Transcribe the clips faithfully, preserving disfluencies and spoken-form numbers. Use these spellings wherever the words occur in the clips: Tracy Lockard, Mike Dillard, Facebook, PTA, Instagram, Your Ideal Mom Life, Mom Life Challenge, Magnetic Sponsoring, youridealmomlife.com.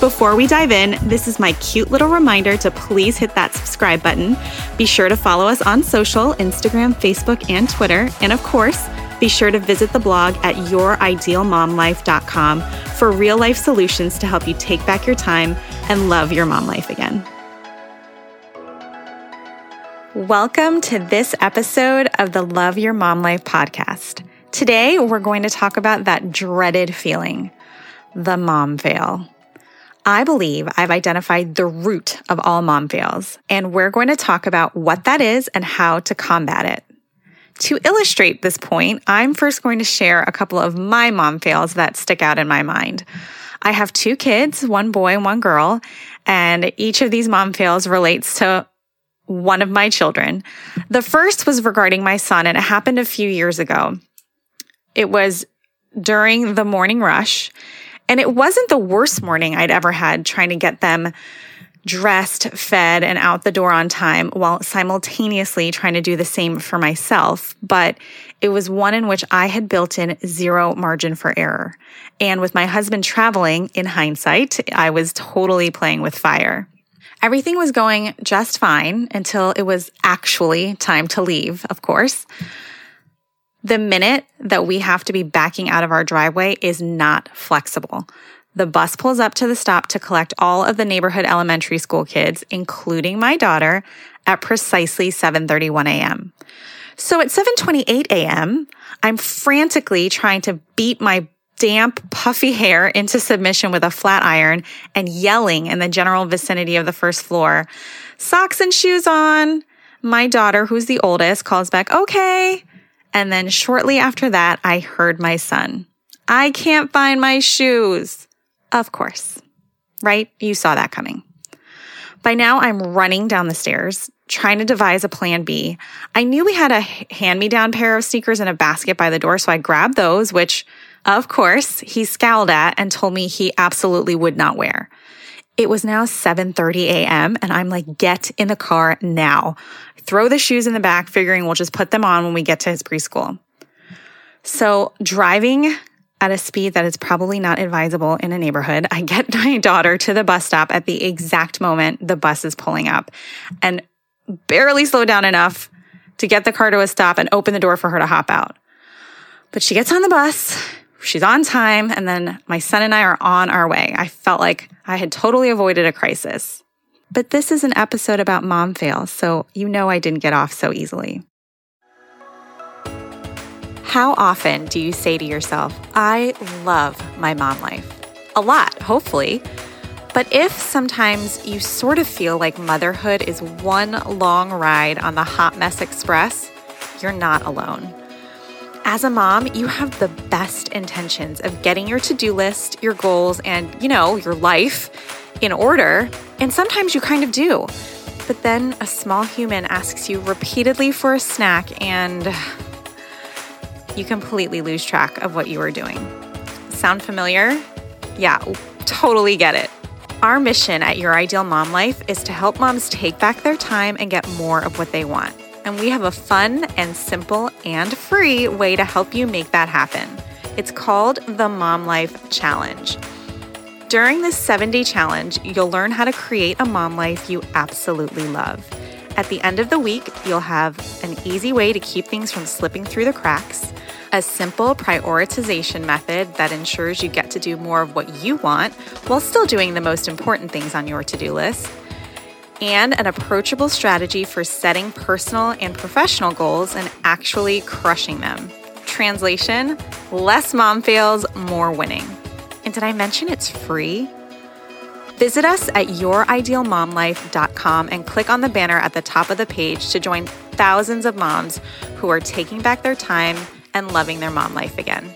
Before we dive in, this is my cute little reminder to please hit that subscribe button. Be sure to follow us on social, Instagram, Facebook, and Twitter. And of course, be sure to visit the blog at your ideal mom life dot com for real-life solutions to help you take back your time and love your mom life again. Welcome to this episode of the Love Your Mom Life podcast. Today, we're going to talk about that dreaded feeling, the mom veil. I believe I've identified the root of all mom fails, and we're going to talk about what that is and how to combat it. To illustrate this point, I'm first going to share a couple of my mom fails that stick out in my mind. I have two kids, one boy and one girl, and each of these mom fails relates to one of my children. The first was regarding my son, and it happened a few years ago. It was during the morning rush. And it wasn't the worst morning I'd ever had trying to get them dressed, fed, and out the door on time while simultaneously trying to do the same for myself. But it was one in which I had built in zero margin for error. And with my husband traveling, in hindsight, I was totally playing with fire. Everything was going just fine until it was actually time to leave, of course. The minute that we have to be backing out of our driveway is not flexible. The bus pulls up to the stop to collect all of the neighborhood elementary school kids, including my daughter, at precisely seven thirty-one a.m. So at seven twenty-eight a.m., I'm frantically trying to beat my damp, puffy hair into submission with a flat iron and yelling in the general vicinity of the first floor, "Socks and shoes on!" My daughter, who's the oldest, calls back, "Okay." And then shortly after that, I heard my son, "I can't find my shoes." Of course, right? You saw that coming. By now, I'm running down the stairs, trying to devise a plan B. I knew we had a hand-me-down pair of sneakers in a basket by the door, so I grabbed those, which, of course, he scowled at and told me he absolutely would not wear. It was now seven thirty a.m., and I'm like, "Get in the car now. Throw the shoes in the back," figuring we'll just put them on when we get to his preschool. So driving at a speed that is probably not advisable in a neighborhood, I get my daughter to the bus stop at the exact moment the bus is pulling up and barely slow down enough to get the car to a stop and open the door for her to hop out. But she gets on the bus, she's on time, and then my son and I are on our way. I felt like I had totally avoided a crisis. But this is an episode about mom fails, so you know I didn't get off so easily. How often do you say to yourself, "I love my mom life"? A lot, hopefully. But if sometimes you sort of feel like motherhood is one long ride on the hot mess express, you're not alone. As a mom, you have the best intentions of getting your to-do list, your goals, and, you know, your life in order, and sometimes you kind of do. But then a small human asks you repeatedly for a snack and you completely lose track of what you are doing. Sound familiar? Yeah, totally get it. Our mission at Your Ideal Mom Life is to help moms take back their time and get more of what they want. And we have a fun and simple and free way to help you make that happen. It's called the Mom Life Challenge. During this seven-day challenge, you'll learn how to create a mom life you absolutely love. At the end of the week, you'll have an easy way to keep things from slipping through the cracks, a simple prioritization method that ensures you get to do more of what you want while still doing the most important things on your to-do list, and an approachable strategy for setting personal and professional goals and actually crushing them. Translation, less mom fails, more winning. And did I mention it's free? Visit us at your ideal mom life dot com and click on the banner at the top of the page to join thousands of moms who are taking back their time and loving their mom life again.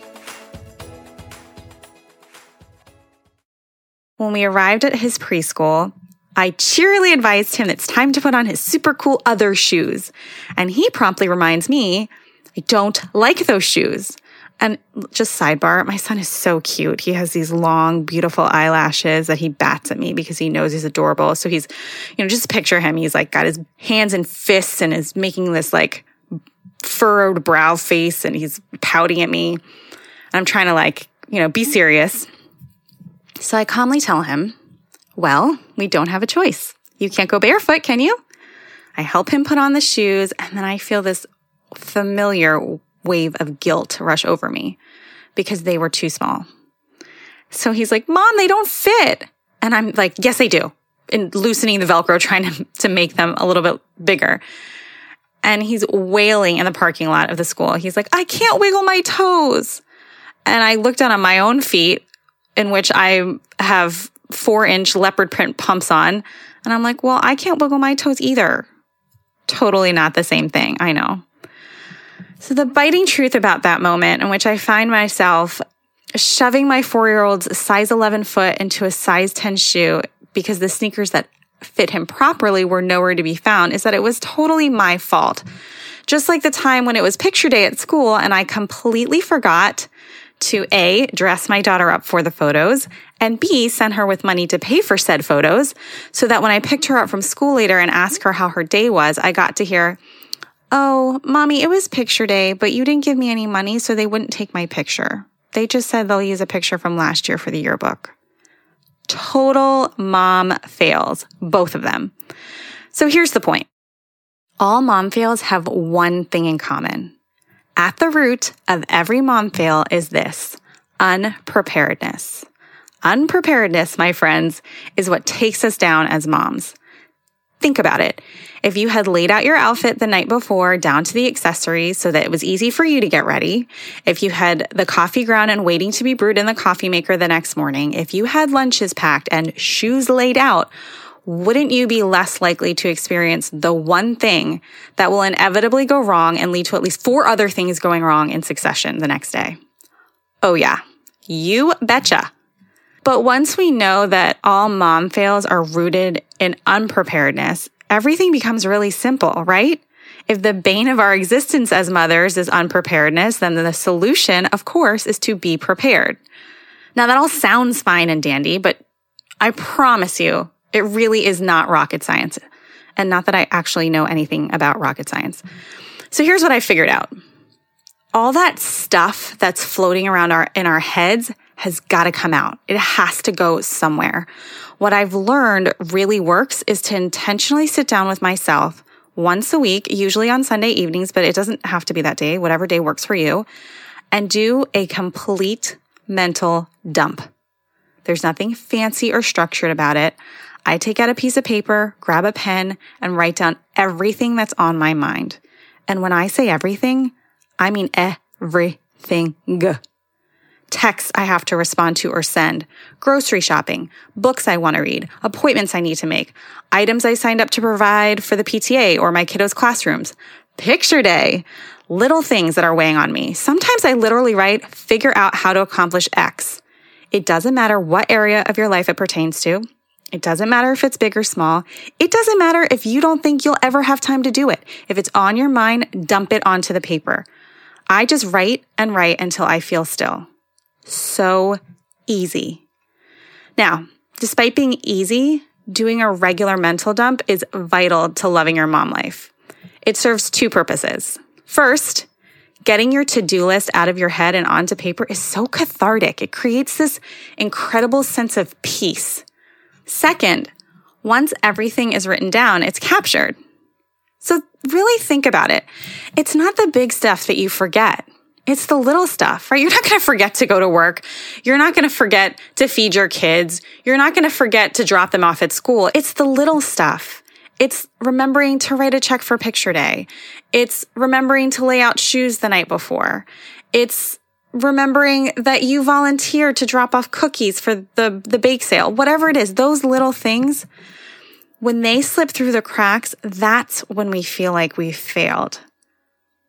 When we arrived at his preschool, I cheerily advised him it's time to put on his super cool other shoes. And he promptly reminds me, I don't like those shoes. And just sidebar, my son is so cute. He has these long, beautiful eyelashes that he bats at me because he knows he's adorable. So he's, you know, just picture him. He's like got his hands and fists and is making this like furrowed brow face and he's pouting at me. And I'm trying to like, you know, be serious. So I calmly tell him, well, we don't have a choice. You can't go barefoot, can you? I help him put on the shoes and then I feel this familiar wave of guilt rush over me because they were too small. So he's like, Mom, they don't fit. And I'm like, yes, they do. And loosening the Velcro, trying to, to make them a little bit bigger. And he's wailing in the parking lot of the school. He's like, I can't wiggle my toes. And I look down on my own feet in which I have four inch leopard print pumps on. And I'm like, well, I can't wiggle my toes either. Totally not the same thing. I know. So the biting truth about that moment in which I find myself shoving my four-year-old's size eleven foot into a size ten shoe because the sneakers that fit him properly were nowhere to be found is that it was totally my fault. Just like the time when it was picture day at school and I completely forgot to A, dress my daughter up for the photos, and B, send her with money to pay for said photos so that when I picked her up from school later and asked her how her day was, I got to hear, oh, Mommy, it was picture day, but you didn't give me any money, so they wouldn't take my picture. They just said they'll use a picture from last year for the yearbook. Total mom fails, both of them. So here's the point. All mom fails have one thing in common. At the root of every mom fail is this, unpreparedness. Unpreparedness, my friends, is what takes us down as moms. Think about it. If you had laid out your outfit the night before down to the accessories so that it was easy for you to get ready, if you had the coffee ground and waiting to be brewed in the coffee maker the next morning, if you had lunches packed and shoes laid out, wouldn't you be less likely to experience the one thing that will inevitably go wrong and lead to at least four other things going wrong in succession the next day? Oh yeah, you betcha. But once we know that all mom fails are rooted in unpreparedness, everything becomes really simple, right? If the bane of our existence as mothers is unpreparedness, then the solution, of course, is to be prepared. Now that all sounds fine and dandy, but I promise you, it really is not rocket science. And not that I actually know anything about rocket science. So here's what I figured out. All that stuff that's floating around our in our heads has got to come out. It has to go somewhere. What I've learned really works is to intentionally sit down with myself once a week, usually on Sunday evenings, but it doesn't have to be that day, whatever day works for you, and do a complete mental dump. There's nothing fancy or structured about it. I take out a piece of paper, grab a pen, and write down everything that's on my mind. And when I say everything, I mean everything. Texts I have to respond to or send, grocery shopping, books I want to read, appointments I need to make, items I signed up to provide for the P T A or my kiddos' classrooms, picture day, little things that are weighing on me. Sometimes I literally write, figure out how to accomplish X. It doesn't matter what area of your life it pertains to. It doesn't matter if it's big or small. It doesn't matter if you don't think you'll ever have time to do it. If it's on your mind, dump it onto the paper. I just write and write until I feel still. So easy. Now, despite being easy, doing a regular mental dump is vital to loving your mom life. It serves two purposes. First, getting your to-do list out of your head and onto paper is so cathartic. It creates this incredible sense of peace. Second, once everything is written down, it's captured. So really think about it. It's not the big stuff that you forget. It's the little stuff, right? You're not going to forget to go to work. You're not going to forget to feed your kids. You're not going to forget to drop them off at school. It's the little stuff. It's remembering to write a check for picture day. It's remembering to lay out shoes the night before. It's remembering that you volunteered to drop off cookies for the, the bake sale, whatever it is. Those little things, when they slip through the cracks, that's when we feel like we've failed.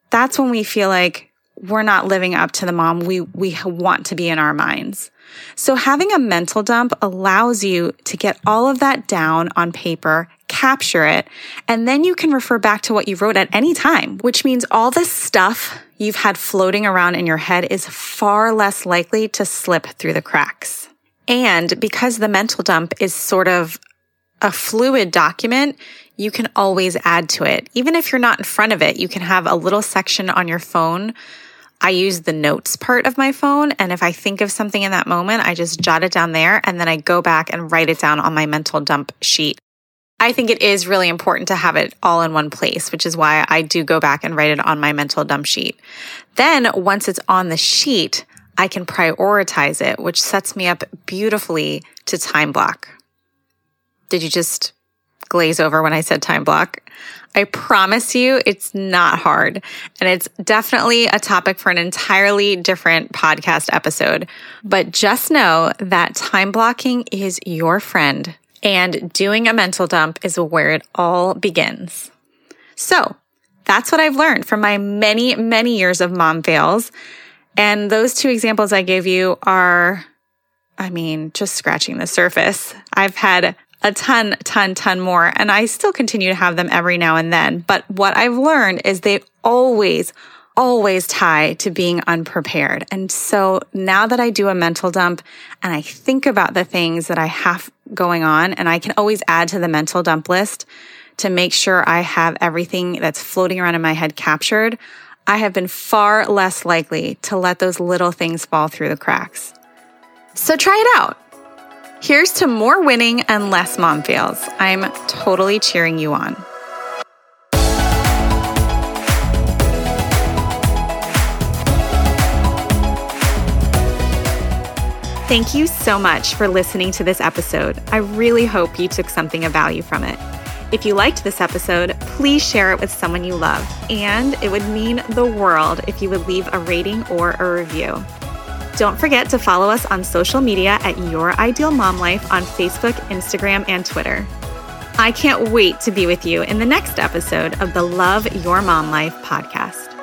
That's when we feel like we're not living up to the mom we, we want to be in our minds. So having a mental dump allows you to get all of that down on paper, capture it, and then you can refer back to what you wrote at any time, which means all the stuff you've had floating around in your head is far less likely to slip through the cracks. And because the mental dump is sort of a fluid document, you can always add to it. Even if you're not in front of it, you can have a little section on your phone. I use the notes part of my phone, and if I think of something in that moment, I just jot it down there, and then I go back and write it down on my mental dump sheet. I think it is really important to have it all in one place, which is why I do go back and write it on my mental dump sheet. Then once it's on the sheet, I can prioritize it, which sets me up beautifully to time block. Did you just glaze over when I said time block? I promise you it's not hard, and it's definitely a topic for an entirely different podcast episode. But just know that time blocking is your friend, and doing a mental dump is where it all begins. So that's what I've learned from my many, many years of mom fails. And those two examples I gave you are, I mean, just scratching the surface. I've had a ton, ton, ton more, and I still continue to have them every now and then. But what I've learned is they always, always tie to being unprepared. And so now that I do a mental dump and I think about the things that I have going on, and I can always add to the mental dump list to make sure I have everything that's floating around in my head captured, I have been far less likely to let those little things fall through the cracks. So try it out. Here's to more winning and less mom fails. I'm totally cheering you on. Thank you so much for listening to this episode. I really hope you took something of value from it. If you liked this episode, please share it with someone you love, and it would mean the world if you would leave a rating or a review. Don't forget to follow us on social media at Your Ideal Mom Life on Facebook, Instagram, and Twitter. I can't wait to be with you in the next episode of the Love Your Mom Life podcast.